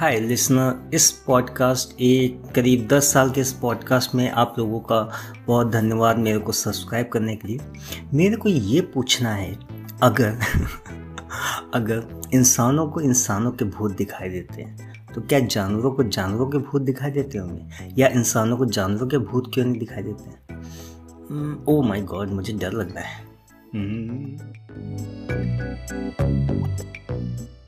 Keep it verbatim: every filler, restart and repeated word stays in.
हाय listener, इस podcast एक करीब दस साल के इस पॉडकास्ट में आप लोगों का बहुत धन्यवाद मेरे को सब्सक्राइब करने के लिए। मेरे को ये पूछना है, अगर अगर इंसानों को इंसानों के भूत दिखाई देते हैं तो क्या जानवरों को जानवरों के भूत दिखाई देते होंगे, या इंसानों को जानवरों के भूत क्यों नहीं दिखाई देते हैं? ओ माय गॉड, मुझे डर लग रहा है।